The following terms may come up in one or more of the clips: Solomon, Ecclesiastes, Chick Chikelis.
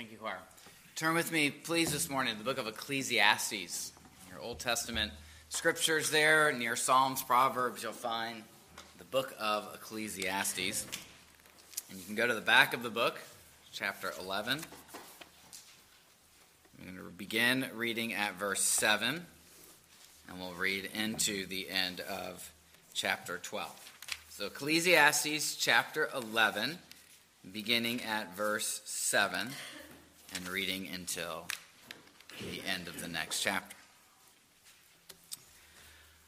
Thank you, choir. Turn with me, please, this morning to the book of Ecclesiastes. Your Old Testament scriptures there, near Psalms, Proverbs, you'll find the book of Ecclesiastes. And you can go to the back of the book, chapter 11. I'm going to begin reading at verse 7, and we'll read into the end of chapter 12. So Ecclesiastes chapter 11, beginning at verse 7, and reading until the end of the next chapter.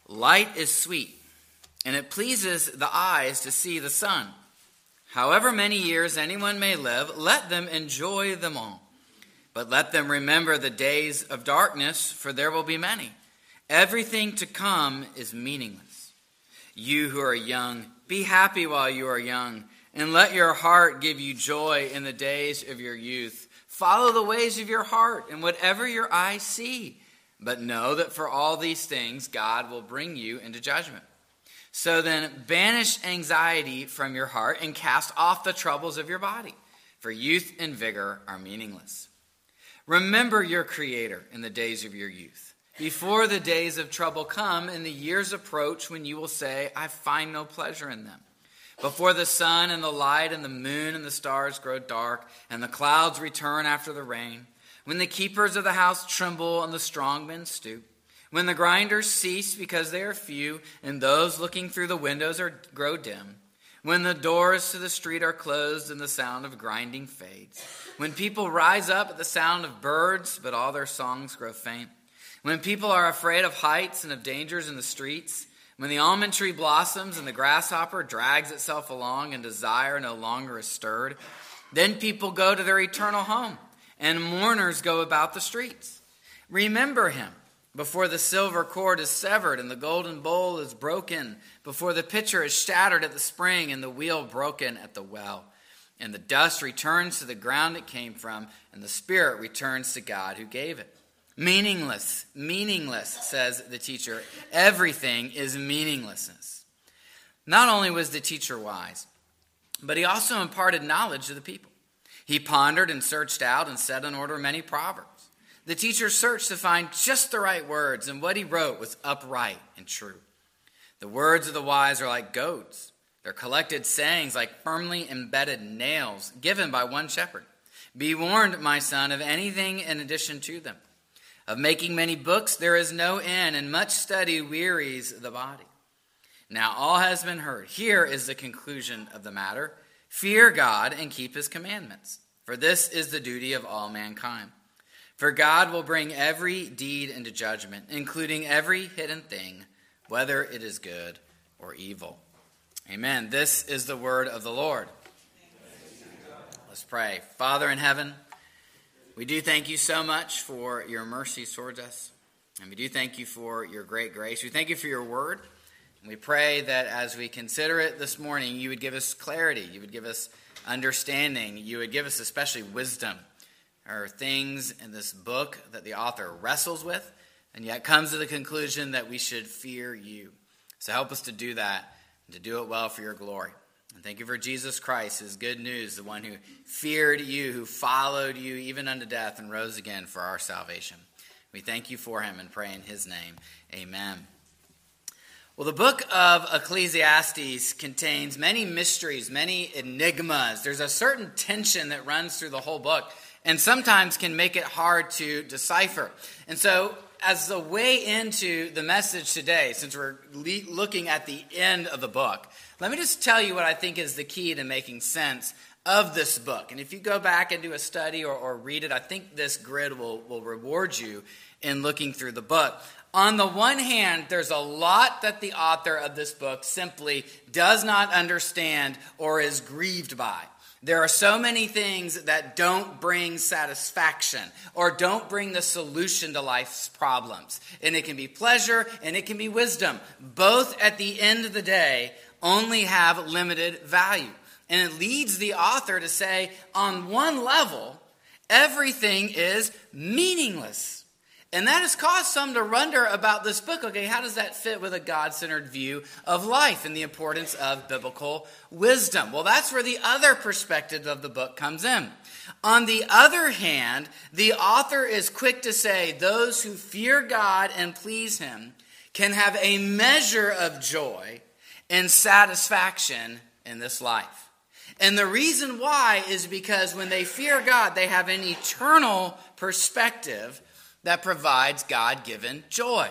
Light is sweet, and it pleases the eyes to see the sun. However many years anyone may live, let them enjoy them all. But let them remember the days of darkness, for there will be many. Everything to come is meaningless. You who are young, be happy while you are young, and let your heart give you joy in the days of your youth. Follow the ways of your heart and whatever your eyes see. But know that for all these things, God will bring you into judgment. So then, banish anxiety from your heart and cast off the troubles of your body, for youth and vigor are meaningless. Remember your Creator in the days of your youth, before the days of trouble come and the years approach when you will say, I find no pleasure in them. Before the sun and the light and the moon and the stars grow dark and the clouds return after the rain, when the keepers of the house tremble and the strong men stoop, when the grinders cease because they are few and those looking through the windows grow dim, when the doors to the street are closed and the sound of grinding fades, when people rise up at the sound of birds, but all their songs grow faint, when people are afraid of heights and of dangers in the streets, when the almond tree blossoms and the grasshopper drags itself along and desire no longer is stirred, then people go to their eternal home, and mourners go about the streets. Remember him before the silver cord is severed and the golden bowl is broken, before the pitcher is shattered at the spring and the wheel broken at the well, and the dust returns to the ground it came from, and the spirit returns to God who gave it. Meaningless, meaningless, says the teacher. Everything is meaninglessness. Not only was the teacher wise, but he also imparted knowledge to the people. He pondered and searched out and set in order many proverbs. The teacher searched to find just the right words, and what he wrote was upright and true. The words of the wise are like goads. Their collected sayings like firmly embedded nails given by one shepherd. Be warned, my son, of anything in addition to them. Of making many books there is no end, and much study wearies the body. Now all has been heard. Here is the conclusion of the matter. Fear God and keep his commandments, for this is the duty of all mankind. For God will bring every deed into judgment, including every hidden thing, whether it is good or evil. Amen. This is the word of the Lord. Let's pray. Father in heaven, we do thank you so much for your mercy towards us, and we do thank you for your great grace. We thank you for your word. We pray that as we consider it this morning, you would give us clarity, you would give us understanding, you would give us especially wisdom. There are things in this book that the author wrestles with and yet comes to the conclusion that we should fear you. So help us to do that and to do it well for your glory. And thank you for Jesus Christ, his good news, the one who feared you, who followed you even unto death and rose again for our salvation. We thank you for him and pray in his name. Amen. Well, the book of Ecclesiastes contains many mysteries, many enigmas. There's a certain tension that runs through the whole book and sometimes can make it hard to decipher. And so as the way into the message today, since we're looking at the end of the book, let me just tell you what I think is the key to making sense of this book. And if you go back and do a study or read it, I think this grid will reward you in looking through the book. On the one hand, there's a lot that the author of this book simply does not understand or is grieved by. There are so many things that don't bring satisfaction or don't bring the solution to life's problems. And it can be pleasure and it can be wisdom. Both at the end of the day only have limited value. And it leads the author to say, on one level, everything is meaningless. And that has caused some to wonder about this book. Okay, how does that fit with a God-centered view of life and the importance of biblical wisdom? Well, that's where the other perspective of the book comes in. On the other hand, the author is quick to say those who fear God and please him can have a measure of joy and satisfaction in this life. And the reason why is because when they fear God, they have an eternal perspective that provides God-given joy.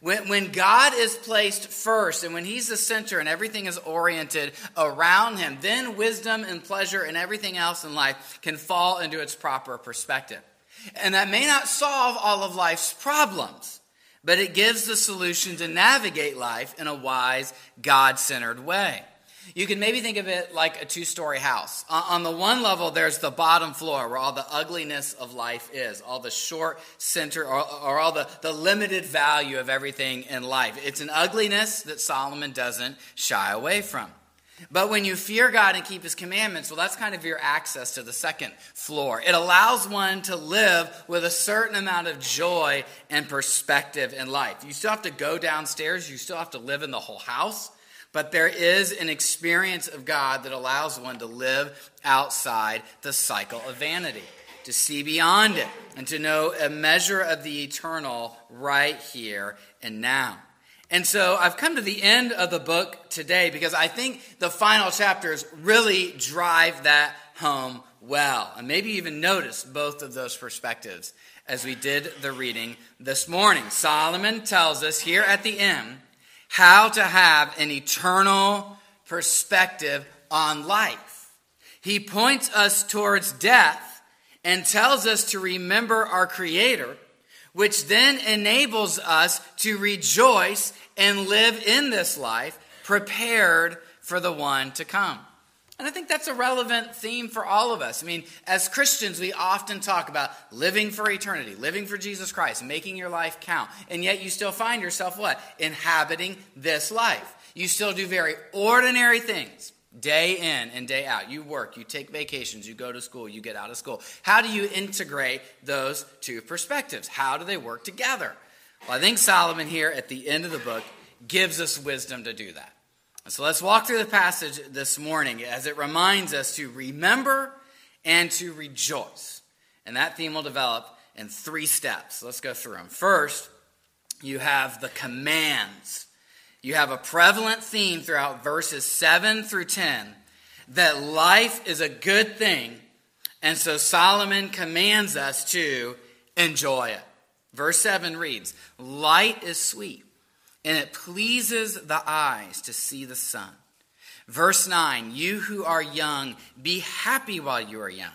When God is placed first and when he's the center and everything is oriented around him, then wisdom and pleasure and everything else in life can fall into its proper perspective. And that may not solve all of life's problems, but it gives the solution to navigate life in a wise, God-centered way. You can maybe think of it like a two-story house. On the one level, there's the bottom floor where all the ugliness of life is, all the short center or all the limited value of everything in life. It's an ugliness that Solomon doesn't shy away from. But when you fear God and keep his commandments, well, that's kind of your access to the second floor. It allows one to live with a certain amount of joy and perspective in life. You still have to go downstairs. You still have to live in the whole house. But there is an experience of God that allows one to live outside the cycle of vanity, to see beyond it, and to know a measure of the eternal right here and now. And so I've come to the end of the book today because I think the final chapters really drive that home well. And maybe even notice both of those perspectives as we did the reading this morning. Solomon tells us here at the end how to have an eternal perspective on life. He points us towards death and tells us to remember our Creator, which then enables us to rejoice and live in this life prepared for the one to come. And I think that's a relevant theme for all of us. I mean, as Christians, we often talk about living for eternity, living for Jesus Christ, making your life count. And yet you still find yourself what? Inhabiting this life. You still do very ordinary things day in and day out. You work, you take vacations, you go to school, you get out of school. How do you integrate those two perspectives? How do they work together? Well, I think Solomon here at the end of the book gives us wisdom to do that. So let's walk through the passage this morning as it reminds us to remember and to rejoice. And that theme will develop in three steps. Let's go through them. First, you have the commands. You have a prevalent theme throughout verses 7 through 10 that life is a good thing. And so Solomon commands us to enjoy it. Verse 7 reads, "Light is sweet, and it pleases the eyes to see the sun." Verse 9, "You who are young, be happy while you are young,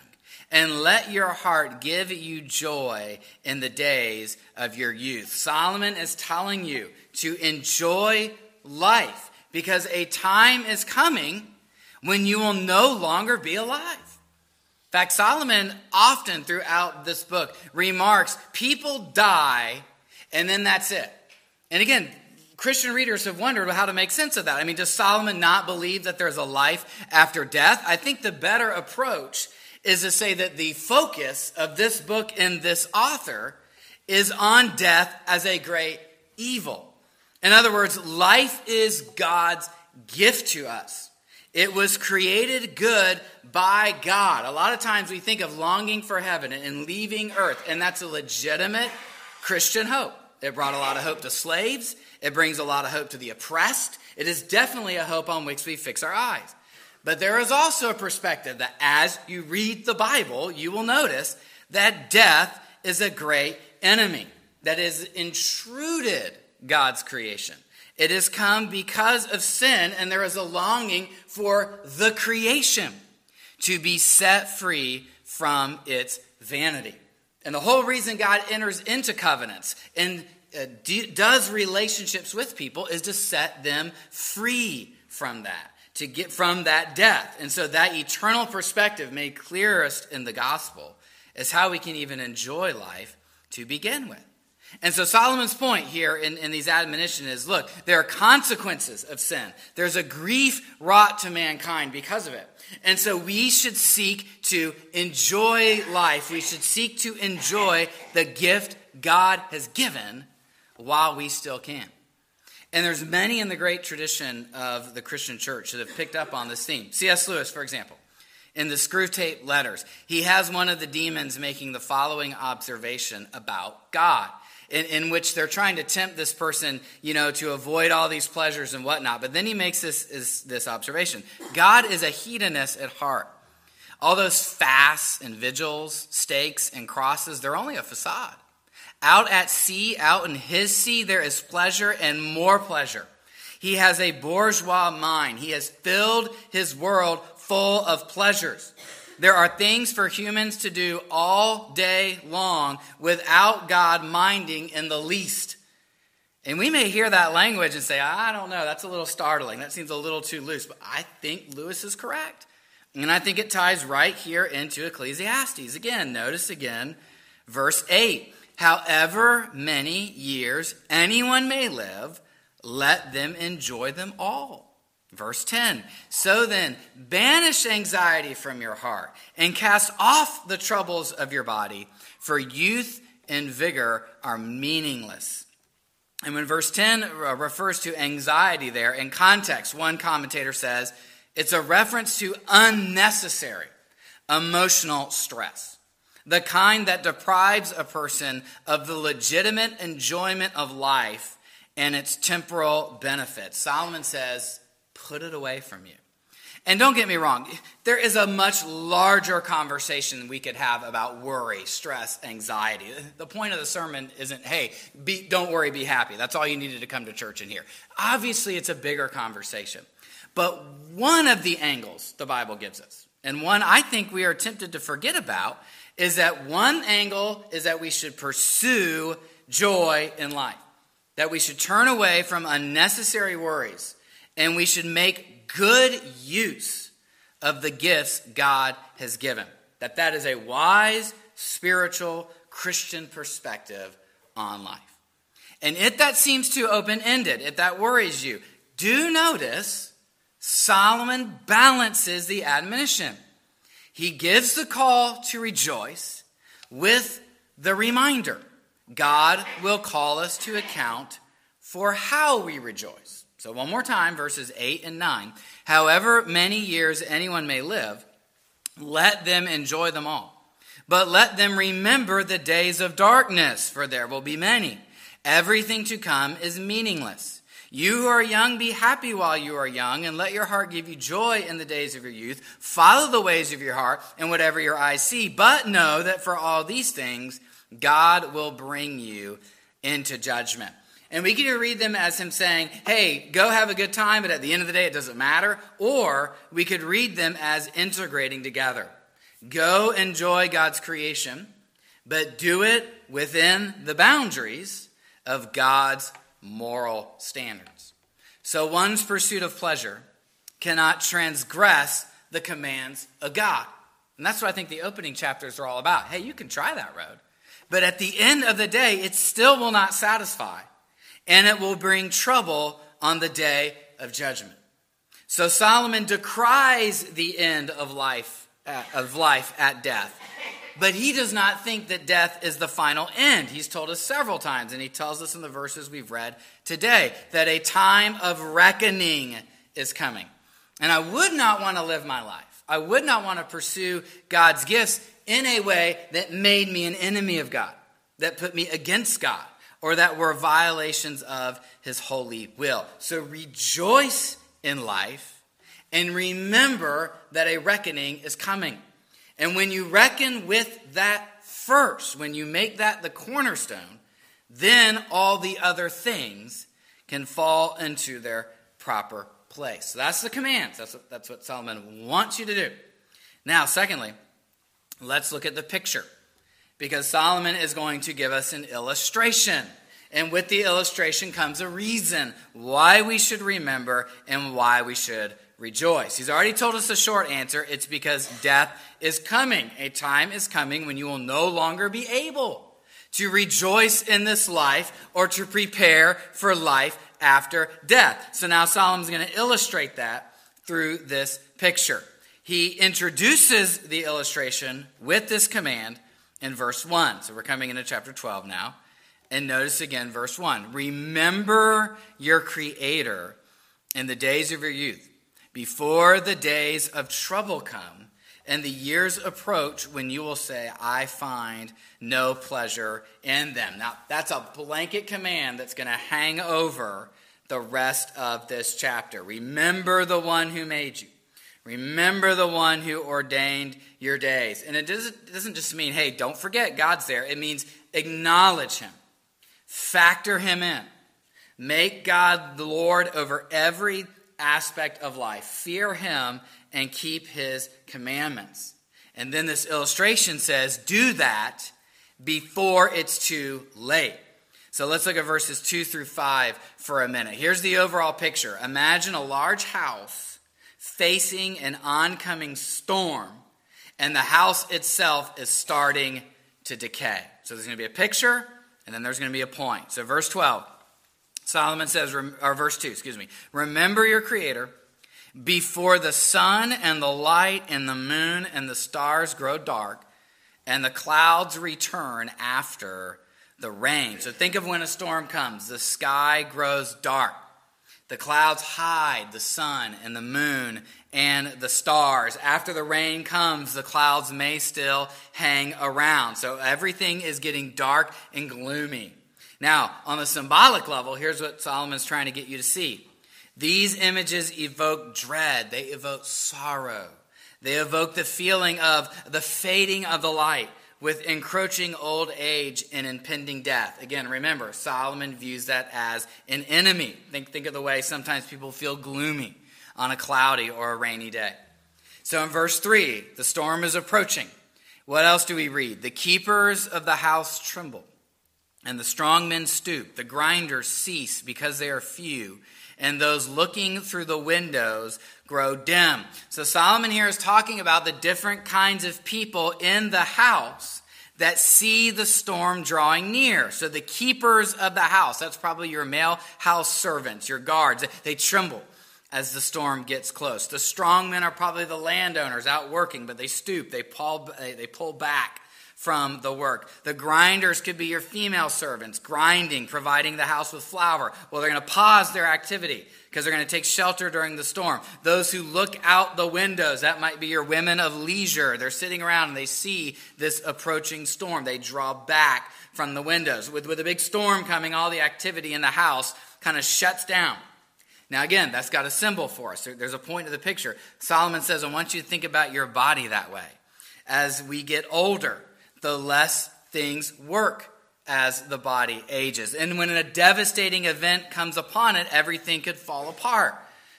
and let your heart give you joy in the days of your youth." Solomon is telling you to enjoy life because a time is coming when you will no longer be alive. In fact, Solomon often throughout this book remarks, people die and then that's it. And again, Christian readers have wondered how to make sense of that. I mean, does Solomon not believe that there's a life after death? I think the better approach is to say that the focus of this book and this author is on death as a great evil. In other words, life is God's gift to us. It was created good by God. A lot of times we think of longing for heaven and leaving earth, and that's a legitimate Christian hope. It brought a lot of hope to slaves. It brings a lot of hope to the oppressed. It is definitely a hope on which we fix our eyes. But there is also a perspective that as you read the Bible, you will notice that death is a great enemy that has intruded God's creation. It has come because of sin, and there is a longing for the creation to be set free from its vanity. And the whole reason God enters into covenants and does relationships with people is to set them free from that, to get from that death. And so that eternal perspective made clearest in the gospel is how we can even enjoy life to begin with. And so Solomon's point here in these admonitions is, look, there are consequences of sin. There's a grief wrought to mankind because of it. And so we should seek to enjoy life. We should seek to enjoy the gift that God has given while we still can. And there's many in the great tradition of the Christian church that have picked up on this theme. C.S. Lewis, for example, in the Screwtape Letters, he has one of the demons making the following observation about God, in which they're trying to tempt this person, to avoid all these pleasures and whatnot. But then he makes this observation. God is a hedonist at heart. All those fasts and vigils, stakes and crosses, they're only a facade. Out at sea, out in his sea, there is pleasure and more pleasure. He has a bourgeois mind. He has filled his world full of pleasures. There are things for humans to do all day long without God minding in the least. And we may hear that language and say, I don't know, that's a little startling. That seems a little too loose. But I think Lewis is correct. And I think it ties right here into Ecclesiastes. Again, notice again, verse 8. However many years anyone may live, let them enjoy them all. Verse 10, so then banish anxiety from your heart and cast off the troubles of your body, for youth and vigor are meaningless. And when verse 10 refers to anxiety there, in context, one commentator says, it's a reference to unnecessary emotional stress, the kind that deprives a person of the legitimate enjoyment of life and its temporal benefits. Solomon says, put it away from you. And don't get me wrong, there is a much larger conversation we could have about worry, stress, anxiety. The point of the sermon isn't, hey, don't worry, be happy. That's all you needed to come to church and hear. Obviously, it's a bigger conversation. But one of the angles the Bible gives us, and one I think we are tempted to forget about, is that one angle is that we should pursue joy in life, that we should turn away from unnecessary worries, and we should make good use of the gifts God has given. That is a wise, spiritual, Christian perspective on life. And if that seems too open-ended, if that worries you, do notice Solomon balances the admonition. He gives the call to rejoice with the reminder. God will call us to account for how we rejoice. So one more time, verses 8 and 9. However many years anyone may live, let them enjoy them all. But let them remember the days of darkness, for there will be many. Everything to come is meaningless. You who are young, be happy while you are young, and let your heart give you joy in the days of your youth. Follow the ways of your heart and whatever your eyes see. But know that for all these things, God will bring you into judgment. And we can either read them as him saying, hey, go have a good time, but at the end of the day, it doesn't matter. Or we could read them as integrating together. Go enjoy God's creation, but do it within the boundaries of God's moral standards. So one's pursuit of pleasure cannot transgress the commands of God. And that's what I think the opening chapters are all about. Hey, you can try that road, but at the end of the day, it still will not satisfy. And it will bring trouble on the day of judgment. So Solomon decries the end of life at death. But he does not think that death is the final end. He's told us several times, and he tells us in the verses we've read today, that a time of reckoning is coming. And I would not want to live my life. I would not want to pursue God's gifts in a way that made me an enemy of God, that put me against God, or that were violations of his holy will. So rejoice in life and remember that a reckoning is coming. And when you reckon with that first, when you make that the cornerstone, then all the other things can fall into their proper place. So that's the command. That's what Solomon wants you to do. Now, secondly, let's look at the picture, because Solomon is going to give us an illustration. And with the illustration comes a reason why we should remember and why we should rejoice. He's already told us the short answer. It's because death is coming. A time is coming when you will no longer be able to rejoice in this life or to prepare for life after death. So now Solomon's going to illustrate that through this picture. He introduces the illustration with this command in verse 1. So we're coming into chapter 12 now. And notice again verse 1. Remember your Creator in the days of your youth, before the days of trouble come and the years approach when you will say, I find no pleasure in them. Now, that's a blanket command that's going to hang over the rest of this chapter. Remember the one who made you. Remember the one who ordained your days. And it doesn't just mean, hey, don't forget God's there. It means acknowledge him. Factor him in. Make God the Lord over every aspect of life. Fear him and keep his commandments. And then this illustration says, do that before it's too late. So let's look at verses 2-5 for a minute. Here's the overall picture. Imagine a large house facing an oncoming storm, and the house itself is starting to decay. So there's going to be a picture, and then there's going to be a point. So verse 12, Solomon says, or verse 2, remember your Creator before the sun and the light and the moon and the stars grow dark and the clouds return after the rain. So think of when a storm comes, the sky grows dark. The clouds hide the sun and the moon and the stars. After the rain comes, the clouds may still hang around. So everything is getting dark and gloomy. Now, on the symbolic level, here's what Solomon's trying to get you to see. These images evoke dread. They evoke sorrow. They evoke the feeling of the fading of the light with encroaching old age and impending death. Again, remember, Solomon views that as an enemy. Think of the way sometimes people feel gloomy on a cloudy or a rainy day. So in verse 3, the storm is approaching. What else do we read? The keepers of the house tremble, and the strong men stoop. The grinders cease because they are few, and those looking through the windows grow dim. So Solomon here is talking about the different kinds of people in the house that see the storm drawing near. So the keepers of the house, that's probably your male house servants, your guards, they tremble as the storm gets close. The strong men are probably the landowners out working, but they stoop, they pull back from the work. The grinders could be your female servants, grinding, providing the house with flour. Well, they're going to pause their activity because they're going to take shelter during the storm. Those who look out the windows, that might be your women of leisure. They're sitting around and they see this approaching storm. They draw back from the windows. With a big storm coming, all the activity in the house kind of shuts down. Now, again, that's got a symbol for us. There's a point to the picture. Solomon says, I want you to think about your body that way. As we get older, the less things work as the body ages. And when a devastating event comes upon it, everything could fall apart.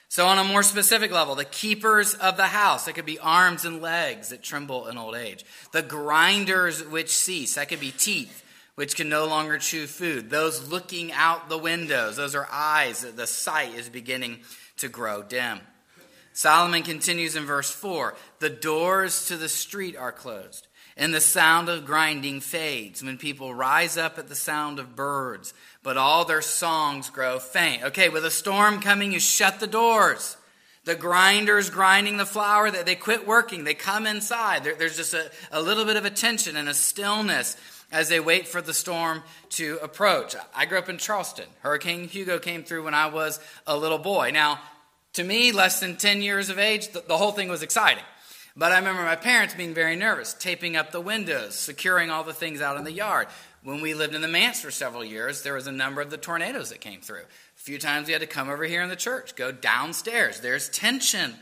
So on a more specific level, the keepers of the house, that could be arms and legs that tremble in old age. The grinders which cease, that could be teeth which can no longer chew food. Those looking out the windows, those are eyes, the sight is beginning to grow dim. Solomon continues in verse 4, the doors to the street are closed, and the sound of grinding fades when people rise up at the sound of birds, but all their songs grow faint. Okay, with a storm coming, you shut the doors. The grinders grinding the flour, they quit working. They come inside. There's just a little bit of a tension and a stillness as they wait for the storm to approach. I grew up in Charleston. Hurricane Hugo came through when I was a little boy. Now, to me, less than 10 years of age, the whole thing was exciting. But I remember my parents being very nervous, taping up the windows, securing all the things out in the yard. When we lived in the manse for several years, there was a number of the tornadoes that came through. A few times we had to come over here in the church, go downstairs. There's tension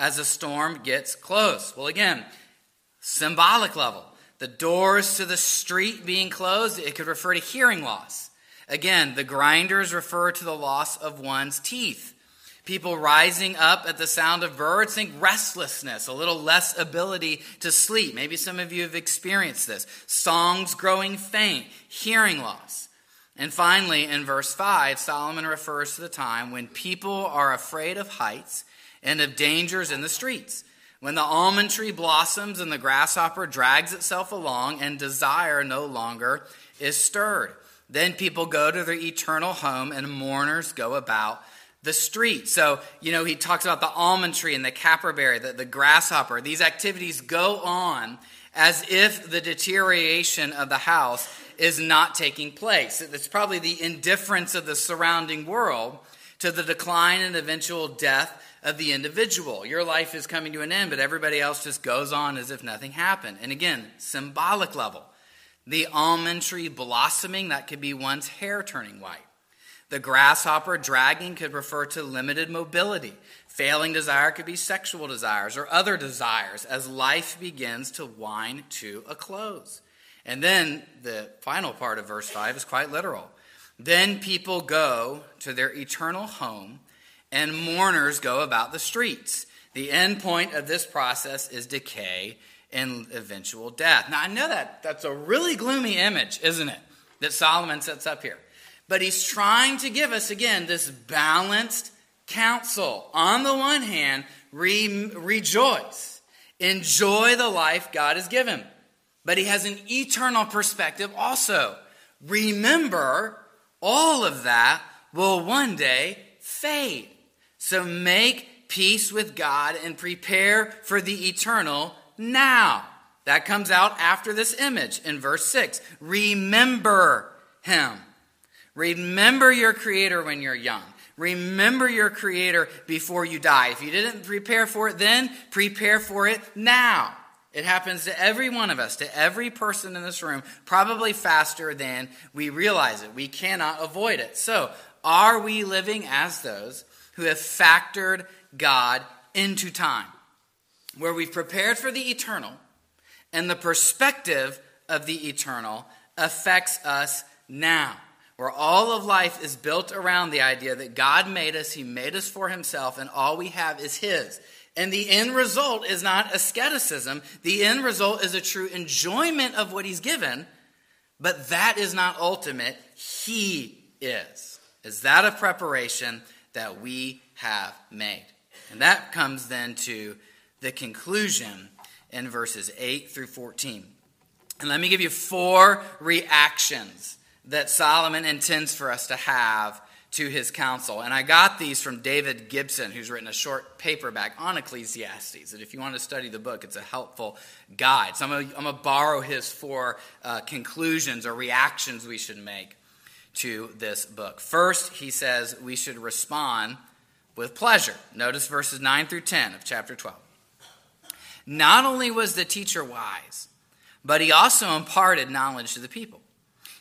as a storm gets close. Well, again, symbolic level. The doors to the street being closed, it could refer to hearing loss. Again, the grinders refer to the loss of one's teeth. People rising up at the sound of birds, think restlessness, a little less ability to sleep. Maybe some of you have experienced this. Songs growing faint, hearing loss. And finally, in verse 5, Solomon refers to the time when people are afraid of heights and of dangers in the streets, when the almond tree blossoms and the grasshopper drags itself along and desire no longer is stirred. Then people go to their eternal home and mourners go about the street. So, he talks about the almond tree and the caperberry, the grasshopper. These activities go on as if the deterioration of the house is not taking place. It's probably the indifference of the surrounding world to the decline and eventual death of the individual. Your life is coming to an end, but everybody else just goes on as if nothing happened. And again, symbolic level. The almond tree blossoming, that could be one's hair turning white. The grasshopper dragging could refer to limited mobility. Failing desire could be sexual desires or other desires as life begins to wind to a close. And then the final part of verse 5 is quite literal. Then people go to their eternal home and mourners go about the streets. The end point of this process is decay and eventual death. Now, I know that's a really gloomy image, isn't it, that Solomon sets up here. But he's trying to give us, again, this balanced counsel. On the one hand, rejoice. Enjoy the life God has given. But he has an eternal perspective also. Remember, all of that will one day fade. So make peace with God and prepare for the eternal now. That comes out after this image in verse 6. Remember him. Remember your Creator when you're young. Remember your Creator before you die. If you didn't prepare for it then, prepare for it now. It happens to every one of us, to every person in this room, probably faster than we realize it. We cannot avoid it. So, are we living as those who have factored God into time, where we've prepared for the eternal, and the perspective of the eternal affects us now? Where all of life is built around the idea that God made us, he made us for himself, and all we have is his. And the end result is not asceticism. The end result is a true enjoyment of what he's given, but that is not ultimate. He is. Is that a preparation that we have made? And that comes then to the conclusion in verses 8 through 14. And let me give you 4 reactions that Solomon intends for us to have to his counsel. And I got these from David Gibson, who's written a short paperback on Ecclesiastes. And if you want to study the book, it's a helpful guide. So I'm going to borrow his 4 conclusions or reactions we should make to this book. First, he says we should respond with pleasure. Notice verses 9 through 10 of chapter 12. Not only was the teacher wise, but he also imparted knowledge to the people.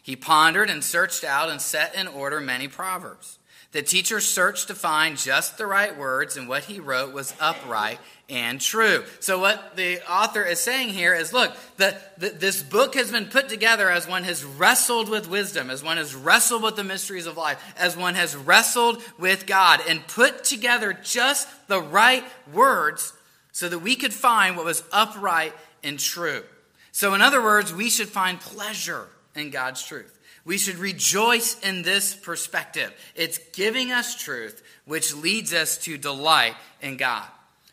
He pondered and searched out and set in order many proverbs. The teacher searched to find just the right words, and what he wrote was upright and true. So what the author is saying here is, look, this book has been put together as one has wrestled with wisdom, as one has wrestled with the mysteries of life, as one has wrestled with God, and put together just the right words so that we could find what was upright and true. So in other words, we should find pleasure in God's truth. We should rejoice in this perspective. It's giving us truth, which leads us to delight in God.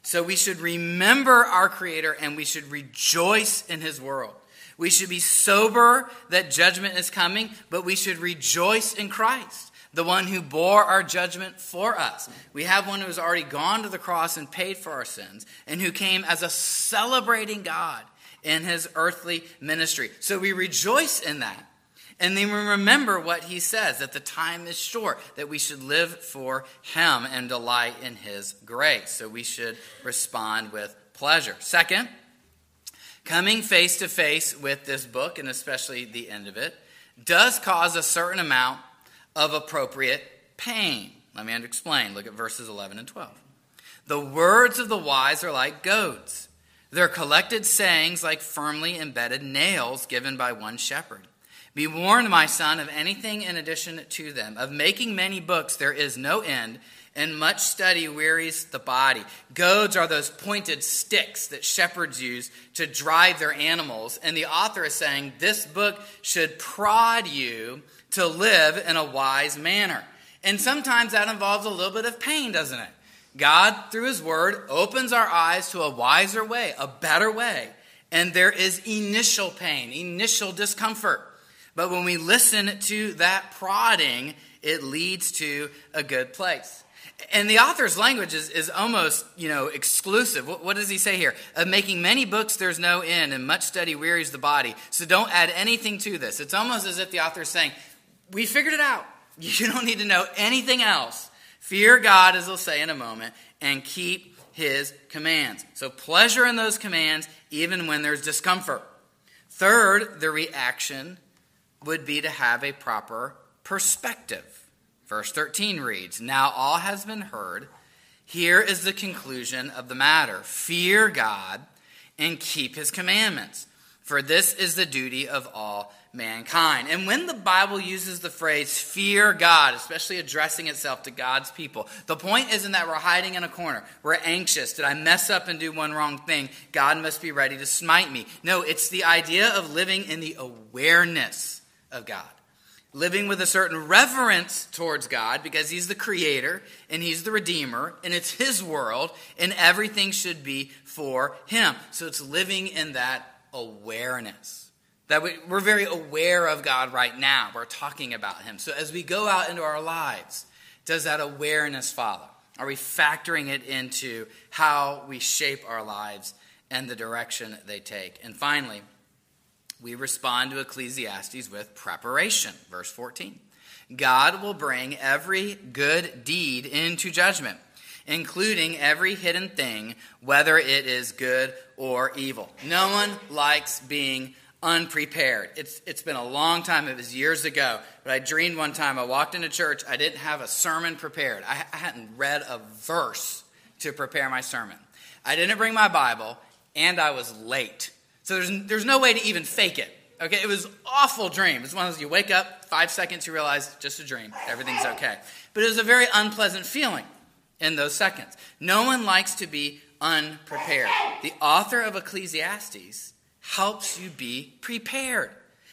So we should remember our Creator, and we should rejoice in his world. We should be sober that judgment is coming, but we should rejoice in Christ, the one who bore our judgment for us. We have one who has already gone to the cross and paid for our sins, and who came as a celebrating God in his earthly ministry. So we rejoice in that. And then we remember what he says, that the time is short, that we should live for him and delight in his grace. So we should respond with pleasure. Second, coming face to face with this book, and especially the end of it, does cause a certain amount of appropriate pain. Let me explain. Look at verses 11 and 12. The words of the wise are like goads. Their collected sayings like firmly embedded nails given by one shepherd. Be warned, my son, of anything in addition to them. Of making many books there is no end, and much study wearies the body. Goads are those pointed sticks that shepherds use to drive their animals. And the author is saying this book should prod you to live in a wise manner. And sometimes that involves a little bit of pain, doesn't it? God, through his word, opens our eyes to a wiser way, a better way. And there is initial pain, initial discomfort. But when we listen to that prodding, it leads to a good place. And the author's language is almost, exclusive. What does he say here? Of making many books, there's no end, and much study wearies the body. So don't add anything to this. It's almost as if the author is saying, we figured it out. You don't need to know anything else. Fear God, as he'll say in a moment, and keep his commands. So pleasure in those commands, even when there's discomfort. Third, the reaction would be to have a proper perspective. Verse 13 reads, now all has been heard. Here is the conclusion of the matter. Fear God and keep his commandments, for this is the duty of all mankind. And when the Bible uses the phrase fear God, especially addressing itself to God's people, the point isn't that we're hiding in a corner. We're anxious. Did I mess up and do one wrong thing? God must be ready to smite me. No, it's the idea of living in the awareness of God. Living with a certain reverence towards God because he's the creator and he's the redeemer and it's his world and everything should be for him. So it's living in that awareness. That we're very aware of God right now. We're talking about him. So as we go out into our lives, does that awareness follow? Are we factoring it into how we shape our lives and the direction they take? And finally, we respond to Ecclesiastes with preparation. Verse 14. God will bring every good deed into judgment, including every hidden thing, whether it is good or evil. No one likes being unprepared. It's been a long time. It was years ago. But I dreamed one time I walked into church. I didn't have a sermon prepared. I hadn't read a verse to prepare my sermon. I didn't bring my Bible, and I was late. So there's no way to even fake it. Okay, it was an awful dream. It's one of those you wake up, 5 seconds, you realize, just a dream, everything's okay. But it was a very unpleasant feeling in those seconds. No one likes to be unprepared. The author of Ecclesiastes helps you be prepared.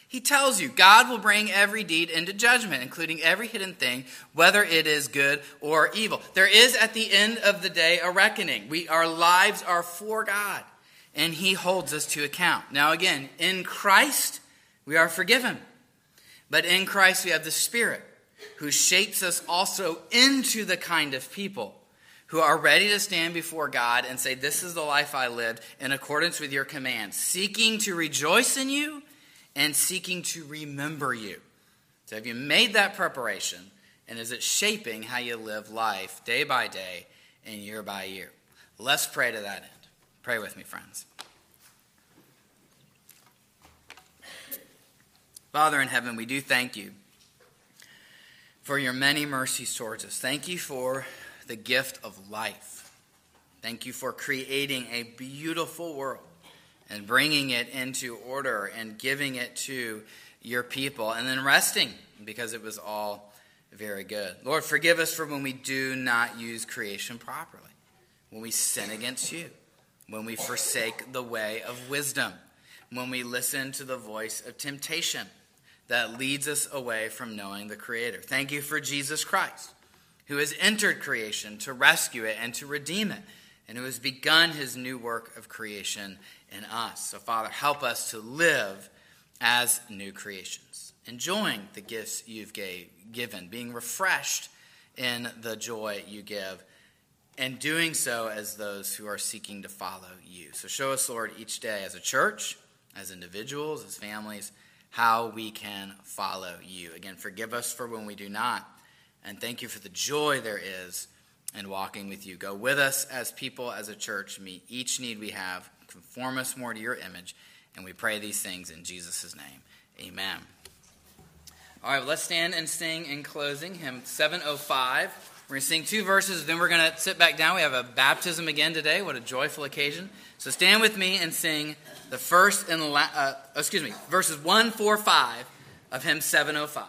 He tells you, God will bring every deed into judgment, including every hidden thing, whether it is good or evil. There is, at the end of the day, a reckoning. Our lives are for God. And he holds us to account. Now again, in Christ, we are forgiven. But in Christ, we have the Spirit who shapes us also into the kind of people who are ready to stand before God and say, this is the life I lived in accordance with your command, seeking to rejoice in you and seeking to remember you. So have you made that preparation? And is it shaping how you live life day by day and year by year? Let's pray to that end. Pray with me, friends. Father in heaven, we do thank you for your many mercies towards us. Thank you for the gift of life. Thank you for creating a beautiful world and bringing it into order and giving it to your people and then resting because it was all very good. Lord, forgive us for when we do not use creation properly, when we sin against you. When we forsake the way of wisdom, when we listen to the voice of temptation that leads us away from knowing the Creator. Thank you for Jesus Christ, who has entered creation to rescue it and to redeem it, and who has begun his new work of creation in us. So, Father, help us to live as new creations, enjoying the gifts you've given, being refreshed in the joy you give, and doing so as those who are seeking to follow you. So show us, Lord, each day as a church, as individuals, as families, how we can follow you. Again, forgive us for when we do not. And thank you for the joy there is in walking with you. Go with us as people, as a church. Meet each need we have. Conform us more to your image. And we pray these things in Jesus' name. Amen. All right, well, let's stand and sing in closing hymn 705. We're going to sing two verses, then we're going to sit back down. We have a baptism again today. What a joyful occasion. So stand with me and sing the verses 1, 4, 5 of hymn 705.